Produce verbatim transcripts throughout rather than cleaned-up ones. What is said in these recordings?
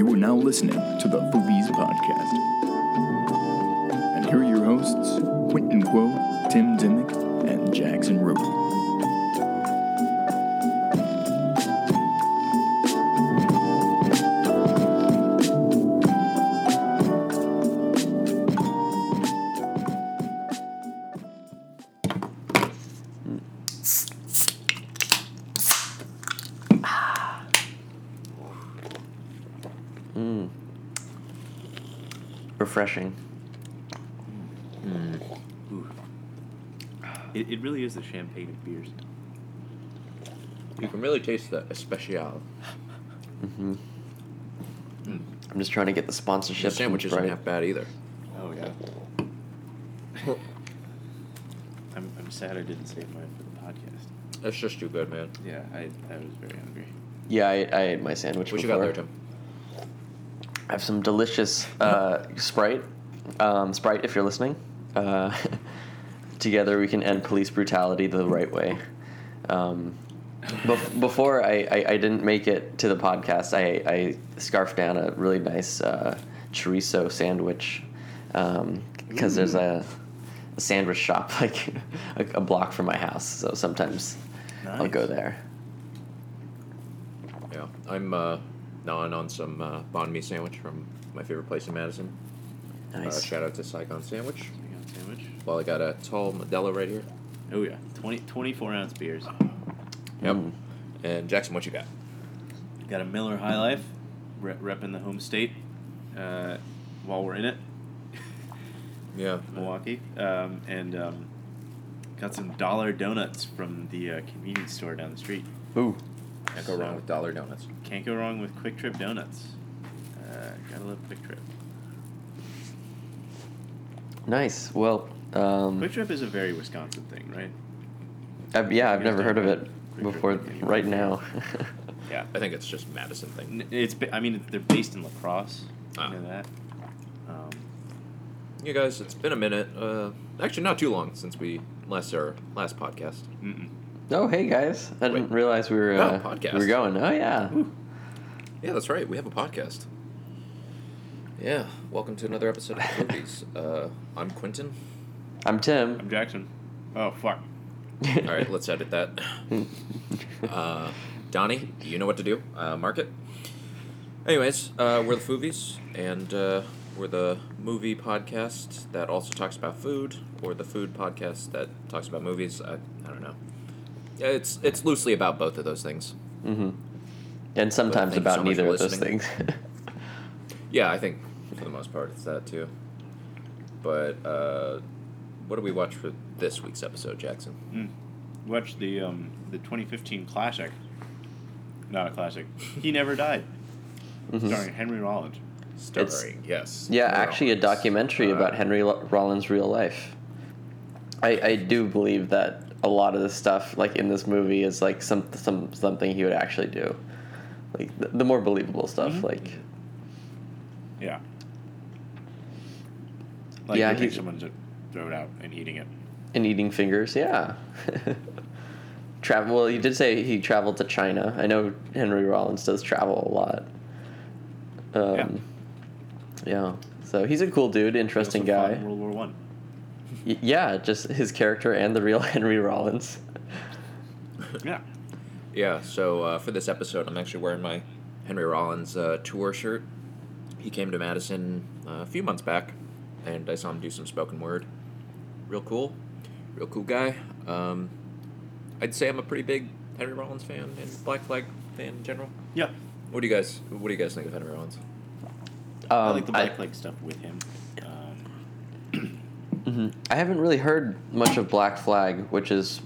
You are now listening to the Foovies Podcast. And here are your hosts, Quentin Quo, Tim Dimmick, and Jackson Rupp. Refreshing. Mm. It, it really is the champagne of beers. You can really taste the especial. Mm-hmm. Mm. I'm just trying to get the sponsorship. The sandwich isn't half bad either. Oh, yeah. I'm, I'm sad I didn't save mine for the podcast. That's just too good, man. Yeah, I, I was very hungry. Yeah, I, I ate my sandwich what before. What you got there, Tim? I have some delicious uh, Sprite, um, Sprite if you're listening. Uh, together we can end police brutality the right way. Um, bef- before I, I, I didn't make it to the podcast, I, I scarfed down a really nice uh, chorizo sandwich because um, there's a, a sandwich shop like a, a block from my house, so sometimes nice. I'll go there. Yeah, I'm... Uh... Gnawing on some uh, banh mi sandwich from my favorite place in Madison. Nice. Uh, shout out to Saigon sandwich. Saigon sandwich. Well, I got a tall Modelo right here. Oh yeah, twenty, twenty-four ounce beers. Yep. Mm. And Jackson, what you got? Got a Miller High Life, re- repping the home state. Uh, while we're in it. Yeah. Milwaukee, um, and um, got some dollar donuts from the uh, convenience store down the street. Ooh. Can't go so, wrong with dollar donuts. Can't go wrong with Quick Trip donuts. Uh, gotta love Quick Trip. Nice. Well, um, Quick Trip is a very Wisconsin thing, right? I've, yeah, I've never heard of it Quick before. Right now. Yeah, I think it's just a Madison thing. It's. I mean, they're based in La Crosse. Ah. You know that. Um, you guys, it's been a minute. Uh, actually, not too long since we last our last podcast. Mm-mm. Oh, hey, guys. I Wait. didn't realize we were uh, oh, podcast. We were going. Oh, yeah. Ooh. Yeah, that's right. We have a podcast. Yeah. Welcome to another episode of Foovies. uh, I'm Quentin. I'm Tim. I'm Jackson. Oh, fuck. All right, let's edit that. Uh, Donnie, you know what to do. Uh, mark it. Anyways, uh, we're the Foovies, and uh, we're the movie podcast that also talks about food, or the food podcast that talks about movies. I, I don't know. It's it's loosely about both of those things. Mm-hmm. And sometimes about so neither of those things. Yeah, I think for the most part it's that too. But uh, what do we watch for this week's episode, Jackson? Mm. Watch the um, the twenty fifteen classic. Not a classic. He Never Died. Mm-hmm. Starring Henry Rollins. Starring, it's, yes. Yeah, Henry actually Rollins. A documentary uh, about Henry L- Rollins' real life. I, I do believe that a lot of the stuff like in this movie is like some some something he would actually do, like the, the more believable stuff. Mm-hmm. Like, yeah, like yeah, he, someone's thrown out and eating it and eating fingers. Yeah, travel. Well, you did say he traveled to China. I know Henry Rollins does travel a lot. Um, yeah, yeah. So he's a cool dude, interesting he also guy. Fought in World War One. Yeah, just his character and the real Henry Rollins. Yeah. Yeah, so uh, for this episode, I'm actually wearing my Henry Rollins uh, tour shirt. He came to Madison uh, a few months back, and I saw him do some spoken word. Real cool. Real cool guy. Um, I'd say I'm a pretty big Henry Rollins fan and Black Flag fan in general. Yeah. What do you guys What do you guys think of Henry Rollins? Um, I like the Black I, Flag stuff with him. Mm-hmm. I haven't really heard much of Black Flag, which is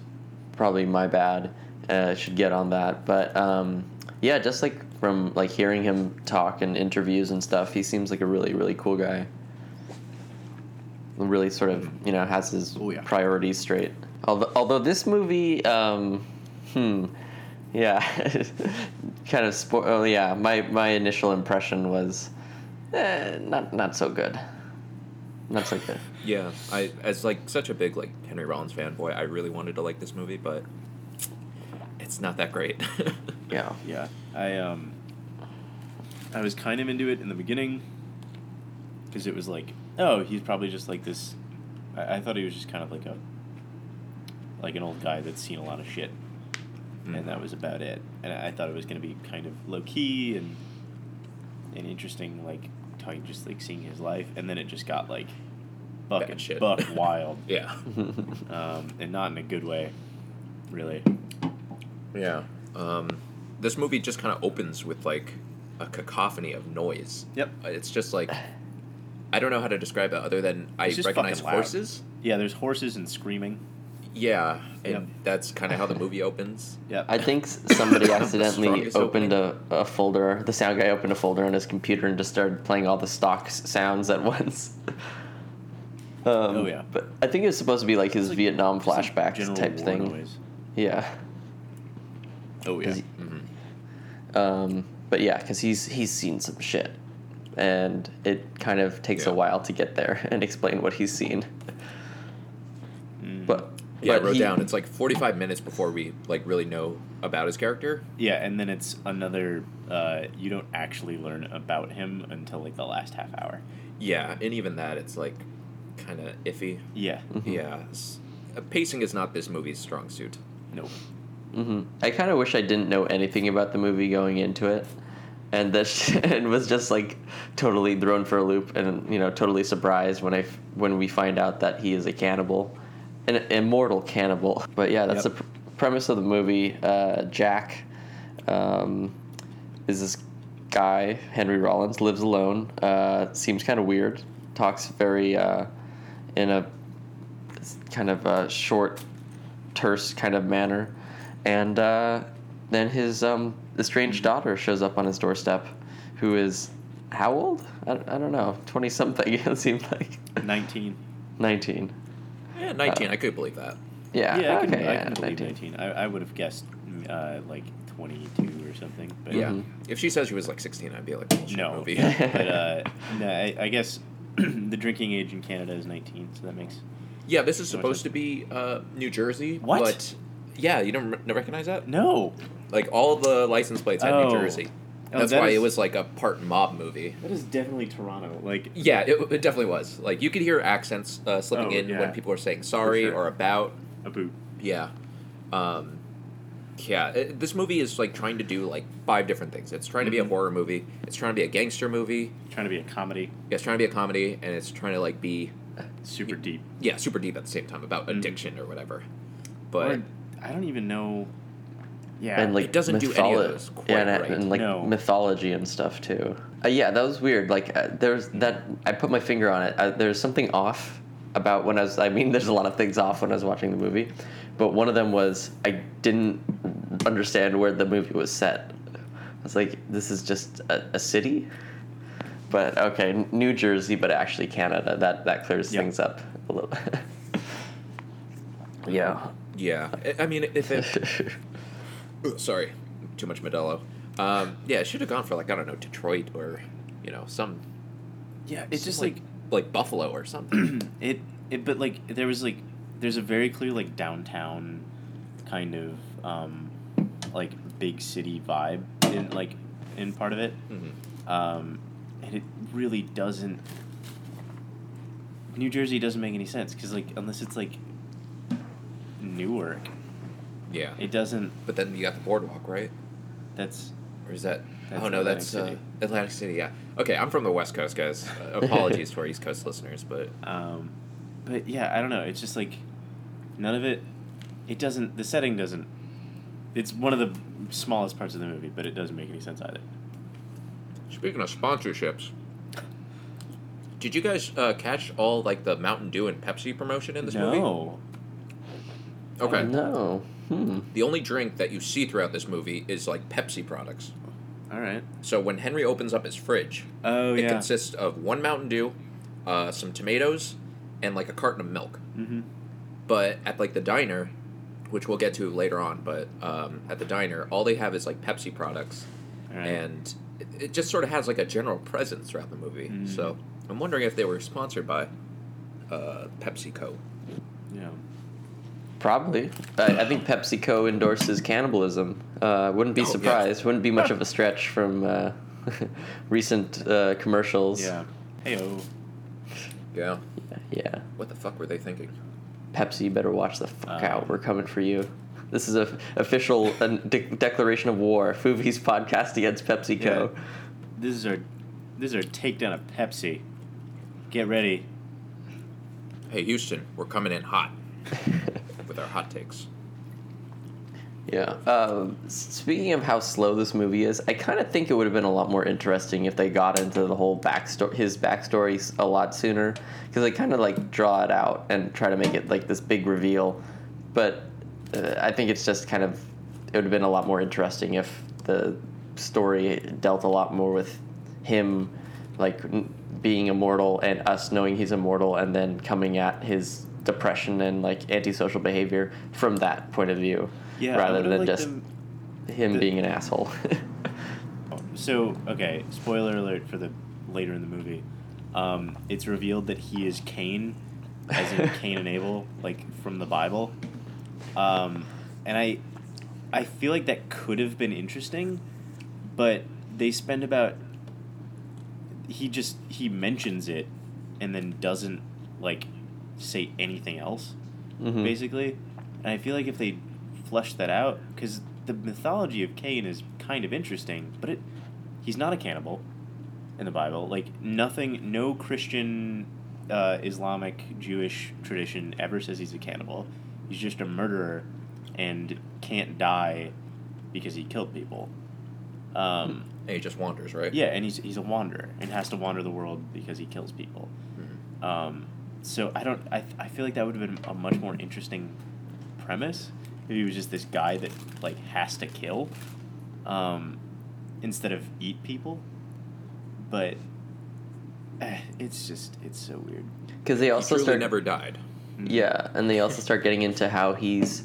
probably my bad. Uh, I should get on that. But um, yeah, just like from like hearing him talk and interviews and stuff, he seems like a really, really cool guy. Really sort of, you know, has his Ooh, yeah. priorities straight. Although, although this movie, um, hmm, yeah, kind of, spo- oh yeah, my, my initial impression was eh, not not so good. That's like that. Yeah, I as like such a big like Henry Rollins fanboy, I really wanted to like this movie, but it's not that great. Yeah, yeah. I um, I was kind of into it in the beginning, because it was like, oh, he's probably just like this. I, I thought he was just kind of like a, like an old guy that's seen a lot of shit, mm. and that was about it. And I, I thought it was going to be kind of low key and and interesting, like talking, just like seeing his life. And then it just got like buck and shit. buck wild, yeah, um, and not in a good way, really. Yeah, um, this movie just kind of opens with like a cacophony of noise. Yep, it's just like. I don't know how to describe it other than I recognize horses. Yeah, there's horses and screaming. Yeah, and yep. that's kind of how the movie opens. Yeah, I think somebody accidentally opened a, a folder. The sound guy opened a folder on his computer and just started playing all the stock sounds at once. Um, oh, yeah. But I think it was supposed to be like his like Vietnam flashbacks type thing. Noise. Yeah. Oh, yeah. He, mm-hmm. um, but yeah, because he's he's seen some shit. And it kind of takes yeah. a while to get there and explain what he's seen. Mm. But yeah, but I wrote he, down. It's like forty-five minutes before we like really know about his character. Yeah, and then it's another. Uh, you don't actually learn about him until like the last half hour. Yeah, and even that, it's like kind of iffy. Yeah, mm-hmm. yeah. Pacing is not this movie's strong suit. Nope. Mm-hmm. I kind of wish I didn't know anything about the movie going into it. And that sh- and was just like totally thrown for a loop, and you know, totally surprised when I f- when we find out that he is a cannibal, an immortal cannibal. But yeah, that's yep. the pr- premise of the movie. Uh, Jack um, is this guy, Henry Rollins, lives alone. Uh, seems kind of weird. Talks very uh, in a kind of a short, terse kind of manner, and uh, then his. Um, estranged daughter shows up on his doorstep, who is how old? I, I don't know, twenty something. It seemed like nineteen. Nineteen. Yeah, nineteen. Uh, I could believe that. Yeah. Yeah. I okay. Can, yeah, I can believe nineteen. nineteen. I, I would have guessed uh, like twenty-two or something. But yeah. Mm-hmm. If she says she was like sixteen, I'd be like, bullshit no. Movie. but uh, no, I, I guess the drinking age in Canada is nineteen, so that makes. Yeah, this is so supposed to be uh, New Jersey. What? But yeah, you don't re- recognize that? No. Like, all the license plates had oh. New Jersey. That's oh, that why is, it was, like, a part mob movie. That is definitely Toronto. Like, yeah, it, it definitely was. Like, you could hear accents uh, slipping oh, in yeah. when people are saying sorry sure. or about. About. Yeah. Um, yeah, it, this movie is, like, trying to do, like, five different things. It's trying mm-hmm. to be a horror movie. It's trying to be a gangster movie. It's trying to be a comedy. Yeah, it's trying to be a comedy, and it's trying to, like, be... Super y- deep. Yeah, super deep at the same time, about mm-hmm. addiction or whatever. But... Or, I don't even know... Yeah, and like it doesn't mytholo- do any of those quite yeah, and, right. and like no. mythology and stuff too. Uh, yeah, that was weird. Like uh, there's that. I put my finger on it. Uh, there's something off about when I was. I mean, there's a lot of things off when I was watching the movie, but one of them was I didn't understand where the movie was set. I was like, this is just a, a city, but okay, New Jersey, but actually Canada. That that clears yep. things up a little. yeah. Yeah. I mean, if it. Sorry, too much Modelo. Um, yeah, it should have gone for, like, I don't know, Detroit or, you know, some... Yeah, it's some just, like... Like, like Buffalo or something. it, it, but, like, there was, like... There's a very clear, like, downtown kind of, um, like, big city vibe in, like, in part of it. Mm-hmm. Um, and it really doesn't... New Jersey doesn't make any sense, because, like, unless it's, like, Newark... Yeah. It doesn't... But then you got the boardwalk, right? That's... Or is that... Oh, no, Atlantic that's City. Uh, Atlantic City, yeah. Okay, I'm from the West Coast, guys. Uh, apologies to our East Coast listeners, but... Um, but, yeah, I don't know. It's just, like, none of it... It doesn't... The setting doesn't... It's one of the smallest parts of the movie, but it doesn't make any sense either. Speaking of sponsorships... Did you guys uh, catch all, like, the Mountain Dew and Pepsi promotion in this no. movie? No. Okay. Oh, no. Hmm. The only drink that you see throughout this movie is, like, Pepsi products. All right. So when Henry opens up his fridge, oh, it yeah. consists of one Mountain Dew, uh, some tomatoes, and, like, a carton of milk. Mm-hmm. But at, like, the diner, which we'll get to later on, but um, at the diner, all they have is, like, Pepsi products. All right. And it, it just sort of has, like, a general presence throughout the movie. Mm-hmm. So I'm wondering if they were sponsored by uh, PepsiCo. Yeah. Probably. I, I think PepsiCo endorses cannibalism. Uh, wouldn't be oh, surprised. Yeah. Wouldn't be much of a stretch from uh, recent uh, commercials. Yeah. Hey-oh. Yeah. yeah. Yeah. What the fuck were they thinking? Pepsi, better watch the fuck uh, out. We're coming for you. This is an official de- declaration of war. Foovies podcast against PepsiCo. Yeah. This is our this is our takedown of Pepsi. Get ready. Hey, Houston, we're coming in hot with our hot takes. Yeah. Um, speaking of how slow this movie is, I kind of think it would have been a lot more interesting if they got into the whole backstory, his backstory, a lot sooner, because they kind of like draw it out and try to make it like this big reveal. But uh, I think it's just kind of it would have been a lot more interesting if the story dealt a lot more with him, like being immortal and us knowing he's immortal, and then coming at his depression and like antisocial behavior from that point of view. Yeah, rather than just them, him the, being an asshole. So, okay, spoiler alert for the later in the movie. Um, it's revealed that he is Cain, as in Cain and Abel, like from the Bible. Um, and I, I feel like that could have been interesting, but they spend about. He just he mentions it, and then doesn't like say anything else, mm-hmm. basically. And I feel like if they. Flesh that out, because the mythology of Cain is kind of interesting, but it he's not a cannibal in the Bible. Like, nothing, no Christian, uh, Islamic, Jewish tradition ever says he's a cannibal. He's just a murderer and can't die because he killed people. Um, and he just wanders, right? Yeah, and he's he's a wanderer and has to wander the world because he kills people. Mm-hmm. Um, so I don't. I I feel like that would have been a much more interesting premise. Maybe he was just this guy that, like, has to kill um, instead of eat people. But eh, it's just, it's so weird. Because they also start... He never died. Yeah, and they also start getting into how he's,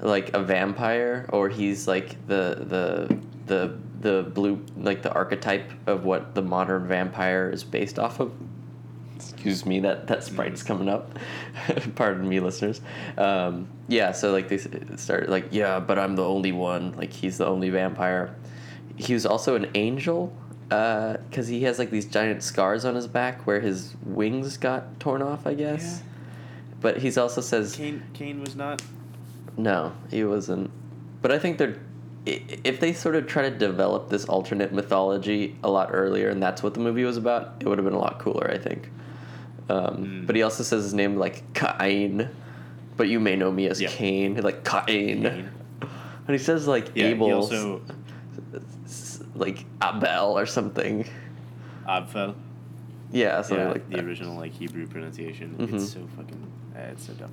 like, a vampire, or he's, like, the the the the blue, like, the archetype of what the modern vampire is based off of. Excuse me, that, that Sprite's coming up. Pardon me, listeners. Um, yeah, so, like, they start, like, yeah, but I'm the only one. Like, he's the only vampire. He was also an angel, uh, because he has, like, these giant scars on his back where his wings got torn off, I guess. Yeah. But he also says... Cain, Cain was not? No, he wasn't. But I think they're... If they sort of try to develop this alternate mythology a lot earlier, and that's what the movie was about, it would have been a lot cooler, I think. Um, mm. But he also says his name like Cain, but you may know me as yeah. Cain, like Cain. Cain. And he says like yeah, Abel, also... like Abel or something. Abfel. Yeah, something yeah, like the that. Original like Hebrew pronunciation. Mm-hmm. It's so fucking. Uh, it's so dumb.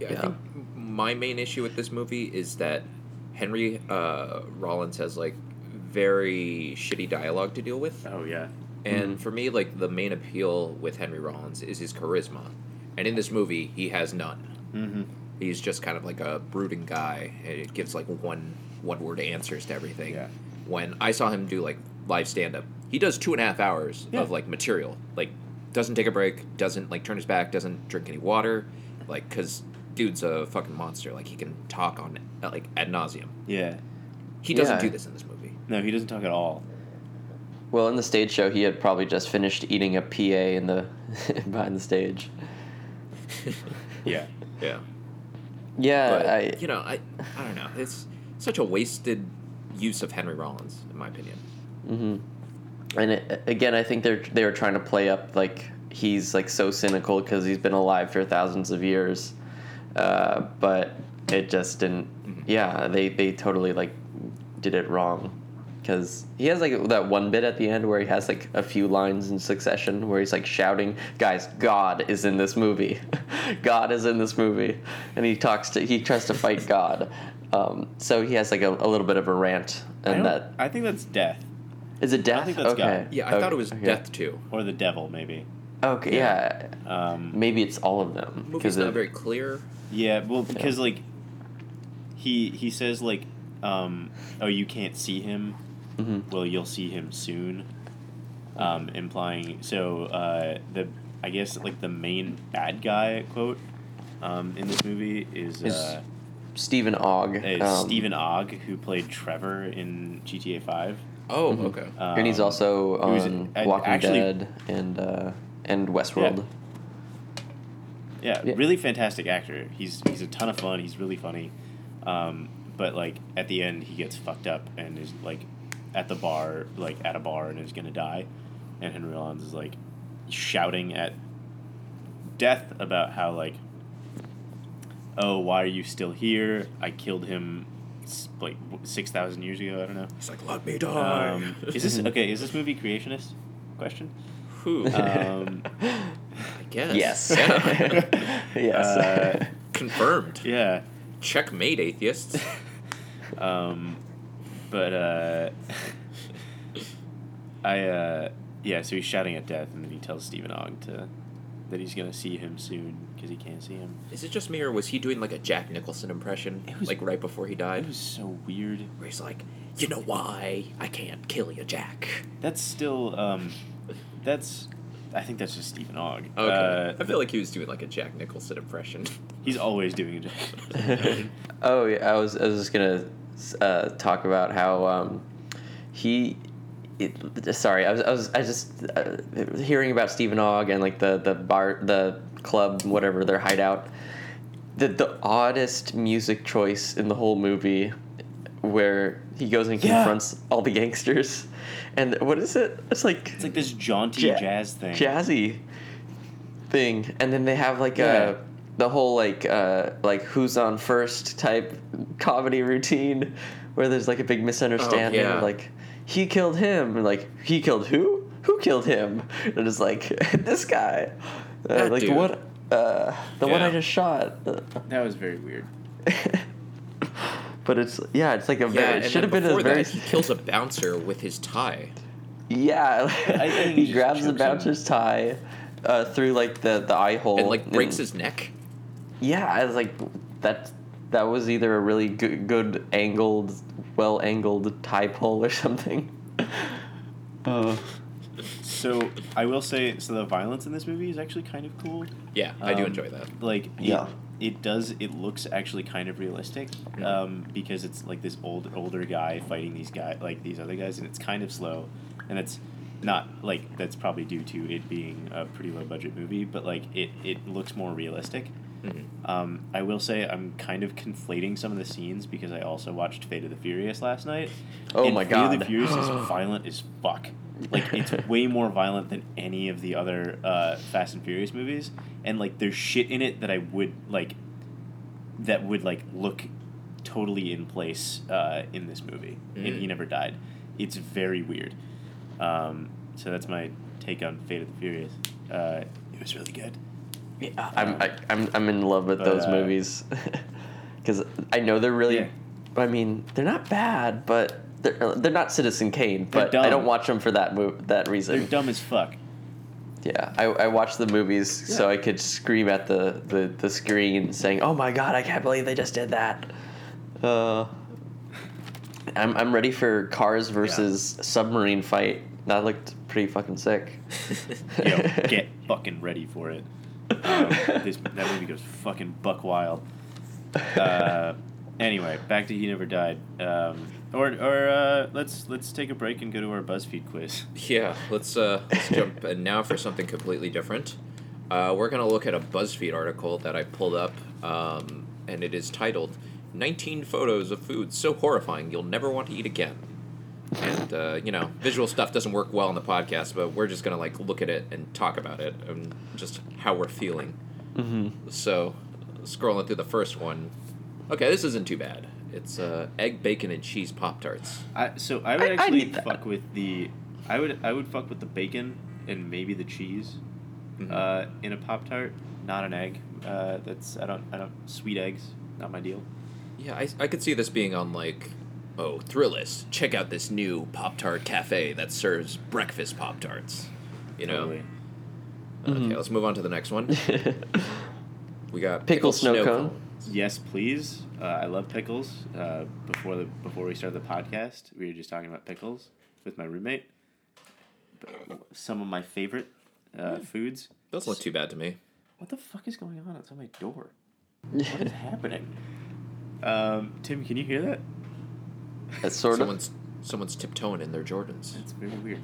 Yeah, yeah, I think my main issue with this movie is that Henry uh, Rollins has like very shitty dialogue to deal with. Oh yeah. And for me, like, the main appeal with Henry Rollins is his charisma. And in this movie, he has none. Mm-hmm. He's just kind of like a brooding guy. It gives, like, one, one-word answers to everything. Yeah. When I saw him do, like, live stand-up, he does two and a half hours yeah. of, like, material. Like, doesn't take a break, doesn't, like, turn his back, doesn't drink any water. Like, because dude's a fucking monster. Like, he can talk on, like, ad nauseum. Yeah. He doesn't yeah. do this in this movie. No, he doesn't talk at all. Well, in the stage show, he had probably just finished eating a P A in the behind the stage. yeah, yeah, yeah. But, I, you know, I, I don't know. It's such a wasted use of Henry Rollins, in my opinion. Mm-hmm. And it, again, I think they're they were trying to play up like he's like so cynical because he's been alive for thousands of years, uh, but it just didn't. Mm-hmm. Yeah, they they totally like did it wrong. Because he has, like, that one bit at the end where he has, like, a few lines in succession where he's, like, shouting, guys, God is in this movie. God is in this movie. And he talks to, he tries to fight God. Um, so he has, like, a, a little bit of a rant. And I, that, I think that's death. Is it death? I think that's okay. God. Yeah, I okay. thought it was okay. death, too. Or the devil, maybe. Okay, yeah. yeah. Um, maybe it's all of them. The movie's not it, very clear. Yeah, well, because, yeah. like, he he says, like, um, oh, you can't see him. Mm-hmm. Well, you'll see him soon, um, implying so uh, the I guess like the main bad guy quote um, in this movie is uh, Stephen Ogg. Hey, um, Stephen Ogg, who played Trevor in G T A five. Oh, mm-hmm. okay. Um, and he's also on um, Walking actually, Dead and uh, and Westworld. Yeah. Yeah, yeah, really fantastic actor. He's he's a ton of fun. He's really funny. Um, but like at the end, he gets fucked up and is like at the bar, like at a bar, and is gonna die. And Henry Rollins is like shouting at death about how like, oh, why are you still here? I killed him like six thousand years ago. I don't know. He's like, let me die. Um, is this okay? Is this movie creationist? Question. Who? Um, I guess. Yes. Yeah. yes. Uh, Confirmed. Yeah. Checkmate, atheists. um, but uh, I uh, yeah. So he's shouting at death, and then he tells Stephen Ogg to. That he's going to see him soon because he can't see him. Is it just me, or was he doing, like, a Jack Nicholson impression, was, like, right before he died? It was so weird. Where he's like, you know why I can't kill you, Jack. That's still, um, that's, I think that's just Stephen Ogg. Okay. Uh, I feel the, like he was doing, like, a Jack Nicholson impression. He's always doing a Jack Nicholson impression. Oh, yeah, I was, I was just going to uh, talk about how um, he... It, sorry, I was I was I just uh, hearing about Stephen Ogg and like the, the bar the club whatever their hideout, the the oddest music choice in the whole movie, where he goes and confronts yeah. all the gangsters, and what is it? It's like it's like this jaunty ja- jazz thing, jazzy thing, and then they have like yeah. a the whole like uh, like who's on first type comedy routine, where there's like a big misunderstanding oh, yeah. of like. He killed him. And like, he killed who? Who killed him? And it's like, this guy. Uh, like, dude. the, one, uh, the yeah. one I just shot. That was very weird. But it's, yeah, it's like a yeah, very, it should have been a very... That, he kills a bouncer with his tie. Yeah. I think he grabs the bouncer's him. tie uh, through, like, the, the eye hole. And, like, breaks and, his neck. Yeah, I was like, that's... That was either a really good, good angled, well-angled tie pull or something. Uh, so, I will say, so the violence in this movie is actually kind of cool. Yeah, um, I do enjoy that. Like, yeah. it, it does, it looks actually kind of realistic, um, because it's, like, this old, older guy fighting these guys, like, these other guys, and it's kind of slow, and it's not, like, that's probably due to it being a pretty low-budget movie, but, like, it, it looks more realistic. Mm-hmm. Um, I will say I'm kind of conflating some of the scenes because I also watched Fate of the Furious last night. Oh and my god! Fate of the Furious is violent as fuck. Like it's way more violent than any of the other uh, Fast and Furious movies, and like there's shit in it that I would like, that would like look totally in place uh, in this movie. Mm. And He Never Died. It's very weird. Um, so that's my take on Fate of the Furious. Uh, it was really good. Yeah, I'm I, I'm I'm in love with but, those uh, movies, because I know they're really. Yeah. I mean, they're not bad, but they're they're not Citizen Kane. But I don't watch them for that mo- that reason. They're dumb as fuck. Yeah, I, I watch the movies yeah. so I could scream at the, the, the screen saying, "Oh my god, I can't believe they just did that." Uh, I'm I'm ready for cars versus yeah. submarine fight. That looked pretty fucking sick. Yo, get fucking ready for it. um, this, that movie goes fucking buck wild. Uh, anyway, back to He Never Died. Um, or or uh, let's let's take a break and go to our BuzzFeed quiz. Yeah, let's uh, let's jump in now for something completely different. Uh, we're gonna look at a BuzzFeed article that I pulled up, um, and it is titled "nineteen Photos of Food So Horrifying You'll Never Want to Eat Again." And uh, you know, visual stuff doesn't work well on the podcast, but we're just gonna like look at it and talk about it and just how we're feeling. Mm-hmm. So, scrolling through the first one, okay, this isn't too bad. It's uh, egg, bacon, and cheese Pop-Tarts. I, so I would I, actually I fuck with the, I would I would fuck with the bacon and maybe the cheese, mm-hmm. uh, in a Pop-Tart, not an egg. Uh, that's I don't I don't sweet eggs, not my deal. Yeah, I I could see this being on like. Oh, Thrillist, check out this new Pop-Tart cafe that serves breakfast Pop-Tarts. You know? Totally. Okay, mm-hmm. Let's move on to the next one. We got Pickle, pickle Snow, snow cone. cone. Yes, please. Uh, I love pickles. Uh, before the before we started the podcast, we were just talking about pickles with my roommate. Some of my favorite uh, yeah. foods. Doesn't look too bad to me. What the fuck is going on outside my door? What is happening? Um, Tim, can you hear that? That's sort someone's, of. Someone's tiptoeing in their Jordans. That's very weird.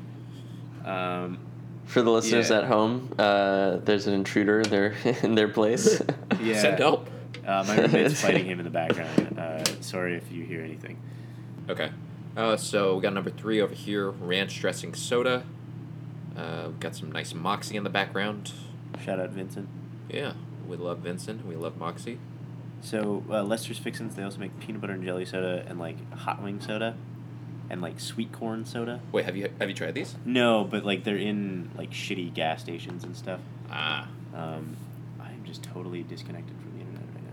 Um, For the listeners yeah. at home, uh, there's an intruder there in their place. Yeah. Send help. Uh, my roommate's fighting him in the background. Uh, sorry if you hear anything. Okay. Uh, so we got number three over here, ranch dressing soda. Uh, we've got some nice Moxie in the background. Shout out Vincent. Yeah, we love Vincent. We love Moxie. So uh, Lester's Fixins, they also make peanut butter and jelly soda and like hot wing soda, and like sweet corn soda. Wait, have you have you tried these? No, but like they're in like shitty gas stations and stuff. Ah. Um, I'm just totally disconnected from the internet right now.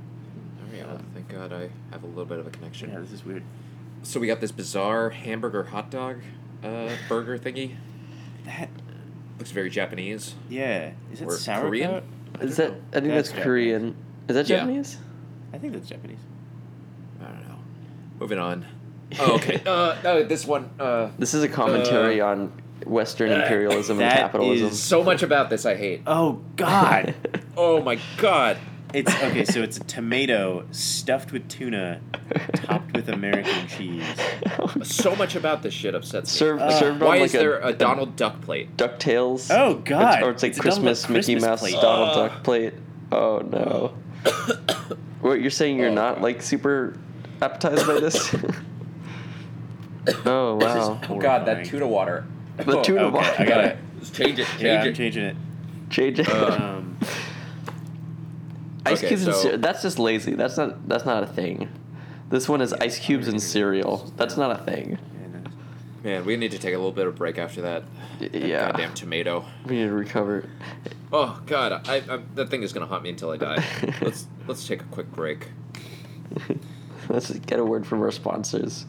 All right, well, um, thank God I have a little bit of a connection. Yeah, this is weird. So we got this bizarre hamburger hot dog, uh, burger thingy. That looks very Japanese. Yeah, is it or sauerkraut? Is that? Know. I think that's, that's Korean. Is that Japanese? Yeah. I think that's Japanese. I don't know. Moving on. Oh, okay. uh, no, this one. Uh, this is a commentary uh, on Western imperialism uh, and capitalism. Is so much about this I hate. Oh God. Oh my God. It's okay. So it's a tomato stuffed with tuna, topped with American cheese. So much about this shit upsets me. Served, uh, served why on is like there a, a Donald Duck plate? DuckTales. Oh God! It's, or it's like it's Christmas, Christmas Mickey Mouse plate. Donald uh. Duck plate. Oh no! What you're saying? You're oh, not like super appetized by this? Oh wow! Oh God! That tuna water. The tuna oh, okay, water. I got it. Change it. Change yeah, it. I'm changing it. Change it. Um, Ice okay, cubes so. and cereal. That's just lazy. That's not. That's not a thing. This one is ice cubes and cereal. That's not a thing. Man, we need to take a little bit of break after that. that yeah. Goddamn tomato. We need to recover. Oh God, I, I, that thing is gonna haunt me until I die. let's let's take a quick break. Let's get a word from our sponsors.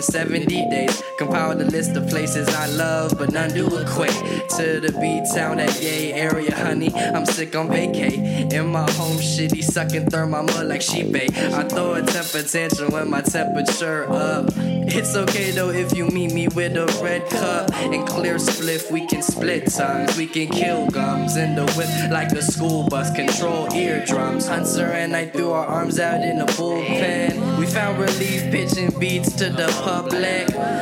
seventy days, compiled a list of places I love, but none do equate to the B-town, that gay area, honey. I'm sick on vacay, in my home shitty, sucking thermomud like sheep bait. I throw a temper tantrum when my temperature up. It's okay though if you meet me with a red cup and clear spliff. We can split tongues, we can kill gums in the whip like a school bus, control eardrums. Hunter and I threw our arms out in the bullpen. We found relief pitching beats to the public.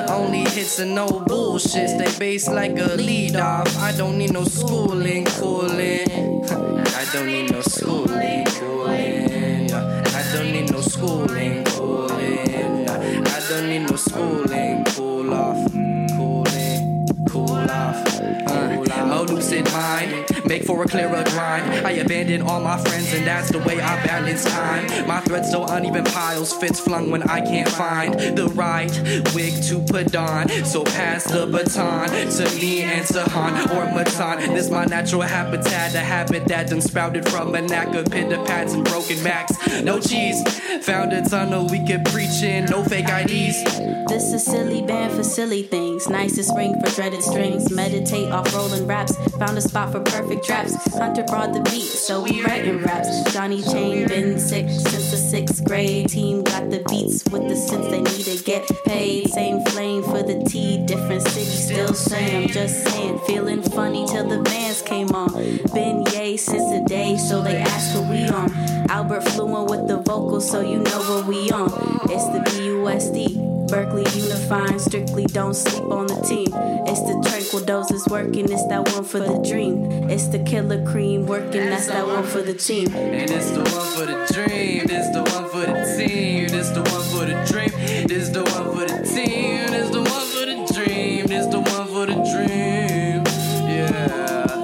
Only hits and no bullshits, they bass like a lead off. I don't need no schooling, cooling. I don't need no schooling, cooling. I don't need no schooling, cooling. I don't need no schooling, cool off, cooling, cool off. Uh, a lucid mind, make for a clearer grind. I abandon all my friends and that's the way I balance time. My threats so uneven piles, fits flung when I can't find the right wig to put on. So pass the baton to me and Sahan or Matan. This my natural habitat, a habit that done sprouted from a knack of pitter pads and broken backs. No cheese, found a tunnel we could preach in, no fake I Ds. This is silly band for silly things, nicest ring for dreaded strings. Meditate off rolling raps, found a spot for perfect traps. Hunter brought the beat, so we writing raps. Johnny Chain been sick since the sixth grade. Team got the beats with the sense they need to get paid. Same flame for the tea, different city, still same. I'm just saying, feeling funny till the Vans came on. Been yay since the day, so they asked what we on. Albert fluent with the vocals, so you know what we on. It's the B U S D. Berkeley unifying, strictly don't sleep on the team. It's the tranquil doses working, it's that one for the dream. It's the killer cream working, that's that one for the team. And it's the one for the dream, it's the one for the team. It's the one for the dream, it's the one for the team. It's the one for the dream, it's the one for the dream. Yeah,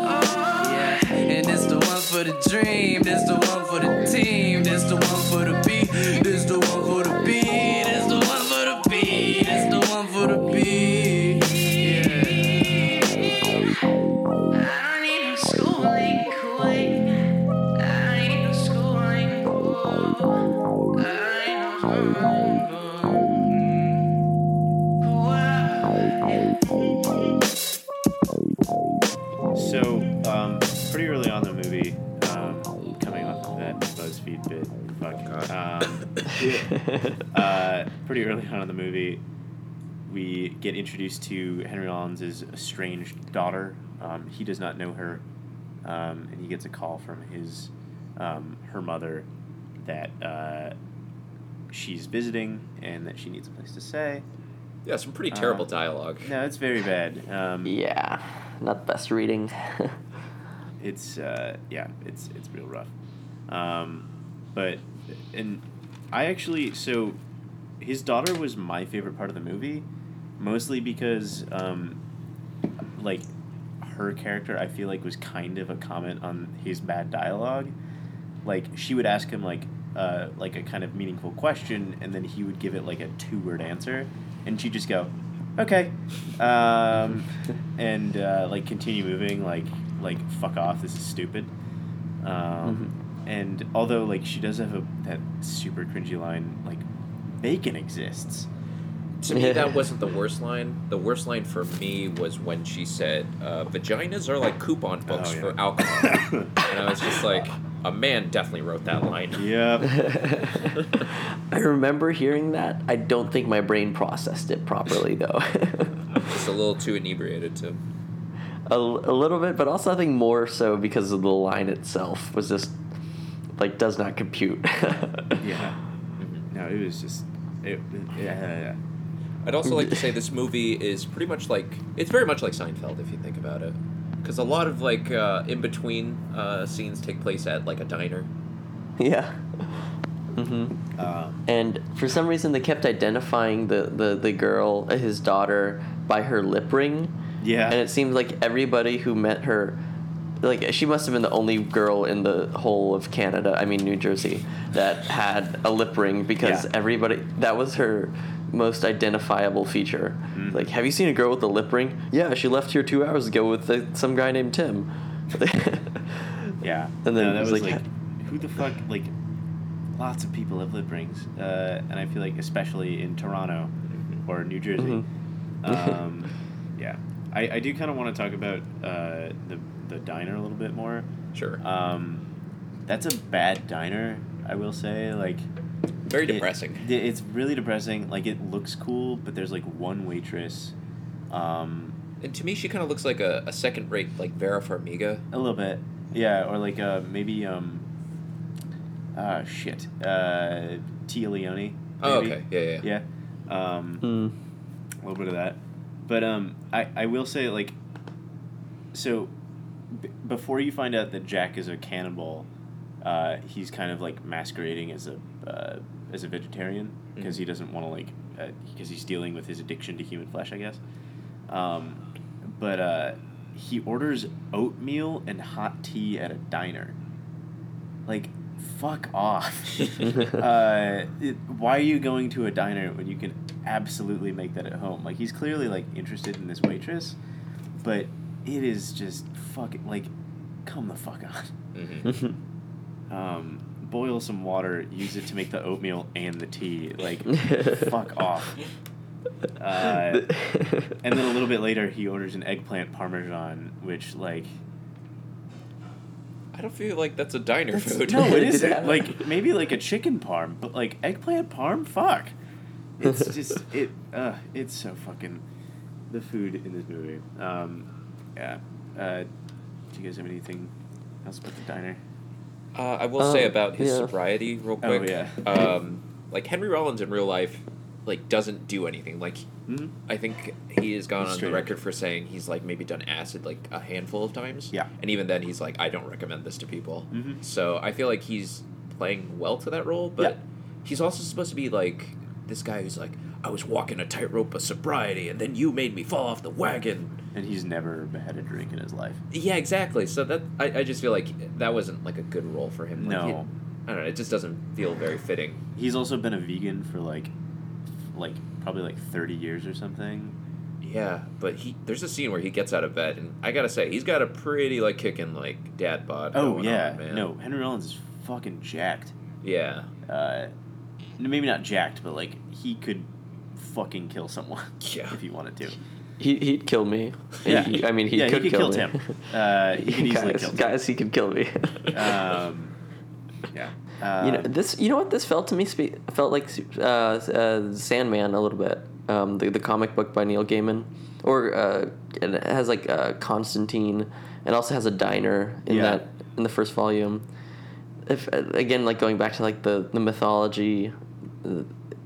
yeah. And it's the one for the dream, it's the one for the team. It's the one for the beat, it's the one for the beat. It's the one for the beat, it's the one for the beat. Yeah. I don't need no schooling, cool. I don't need no schooling, cool. I don't need no schooling, cool. So, um, pretty early on in the movie, um, coming off of that BuzzFeed bit, fuck, um, uh, pretty early on in the movie, we get introduced to Henry Rollins' estranged daughter. Um, he does not know her, um, and he gets a call from his um, her mother that uh, she's visiting and that she needs a place to stay. Yeah, some pretty terrible uh, dialogue. No, it's very bad. Um, yeah, not the best reading. it's uh, yeah, it's it's real rough. Um, but and I actually so his daughter was my favorite part of the movie, mostly because um, like her character I feel like was kind of a comment on his bad dialogue. Like she would ask him like uh, like a kind of meaningful question, and then he would give it like a two word answer. And she'd just go, okay, um, and uh, like continue moving, like like fuck off, this is stupid. Um, mm-hmm. And although like she does have a, that super cringy line, like bacon exists. To me, that wasn't the worst line. The worst line for me was when she said, uh, "Vaginas are like coupon books oh, yeah. for alcohol," and I was just like. A man definitely wrote that line. Yep. I remember hearing that. I don't think my brain processed it properly, though. I'm just a little too inebriated to... A, a little bit, but also I think more so because of the line itself was just, like, does not compute. yeah. No, it was just... It, it, uh, I'd also like to say this movie is pretty much like... It's very much like Seinfeld, if you think about it. Because a lot of, like, uh, in-between uh, scenes take place at, like, a diner. Yeah. Mm-hmm. Um, and for some reason they kept identifying the, the, the girl, his daughter, by her lip ring. Yeah. And it seemed like everybody who met her... Like, she must have been the only girl in the whole of Canada, I mean, New Jersey, that had a lip ring. Because yeah. everybody... That was her... most identifiable feature. Mm. Like, have you seen a girl with a lip ring? Yeah, she left here two hours ago with the, some guy named Tim. yeah. And then no, it was, was like, like, who the fuck? Like, lots of people have lip rings, uh, and I feel like especially in Toronto or New Jersey. Mm-hmm. Um, yeah, I, I do kind of want to talk about uh, the the diner a little bit more. Sure. Um, that's a bad diner, I will say. Like. Very depressing. It, it's really depressing. Like, it looks cool, but there's, like, one waitress. Um, and to me, she kind of looks like a, a second-rate, like, Vera Farmiga. A little bit. Yeah, or, like, uh, maybe, um... Ah, uh, shit. Uh, Tia Leoni. Maybe. Oh, okay. Yeah, yeah, yeah. Um, mm. A little bit of that. But, um, I, I will say, like... So, b- before you find out that Jack is a cannibal... Uh, he's kind of like masquerading as a uh, as a vegetarian because mm. he doesn't want to like because uh, he's dealing with his addiction to human flesh, I guess. Um, but uh, he orders oatmeal and hot tea at a diner. Like, fuck off! uh, it, why are you going to a diner when you can absolutely make that at home? Like, he's clearly like interested in this waitress, but it is just fucking like, come the fuck on. Mm-hmm. Um, boil some water, use it to make the oatmeal and the tea. Like, fuck off. Uh, and then a little bit later, he orders an eggplant parmesan, which, like... I don't feel like that's a diner that's, food. No, it isn't. Like, maybe, like, a chicken parm, but, like, eggplant parm? Fuck. It's just, it, uh, it's so fucking... The food in this movie. Um, yeah. Uh, do you guys have anything else about the diner? Uh, I will um, say about his yeah. sobriety real quick. Oh, yeah. um, like, Henry Rollins in real life, like, doesn't do anything. Like, mm-hmm. I think he has gone he's on straight. the record for saying he's, like, maybe done acid, like, a handful of times. Yeah. And even then, he's like, I don't recommend this to people. Mm-hmm. So I feel like he's playing well to that role, but yeah. he's also supposed to be, like, this guy who's like, I was walking a tightrope of sobriety, and then you made me fall off the wagon. And he's never had a drink in his life. Yeah, exactly. So that I, I just feel like that wasn't, like, a good role for him. Like, no. He, I don't know. It just doesn't feel very fitting. He's also been a vegan for, like, like probably, like, thirty years or something. Yeah, but he there's a scene where he gets out of bed, and I gotta say, he's got a pretty, like, kicking, like, dad bod Oh, yeah. On, man. No, Henry Rollins is fucking jacked. Yeah. Uh, maybe not jacked, but, like, he could... fucking kill someone yeah. if he wanted to. He, he'd kill me. Yeah. He, I mean, he yeah, could, he could kill, kill me. Tim. Uh, he could easily guys, kill Tim. Guys, he could kill me. um, yeah. Uh, you know this. You know what this felt to me? Spe- felt like uh, uh, Sandman a little bit. Um, the the comic book by Neil Gaiman, or uh, and it has like uh, Constantine, and also has a diner in yeah. that in the first volume. If again, like going back to like the the mythology,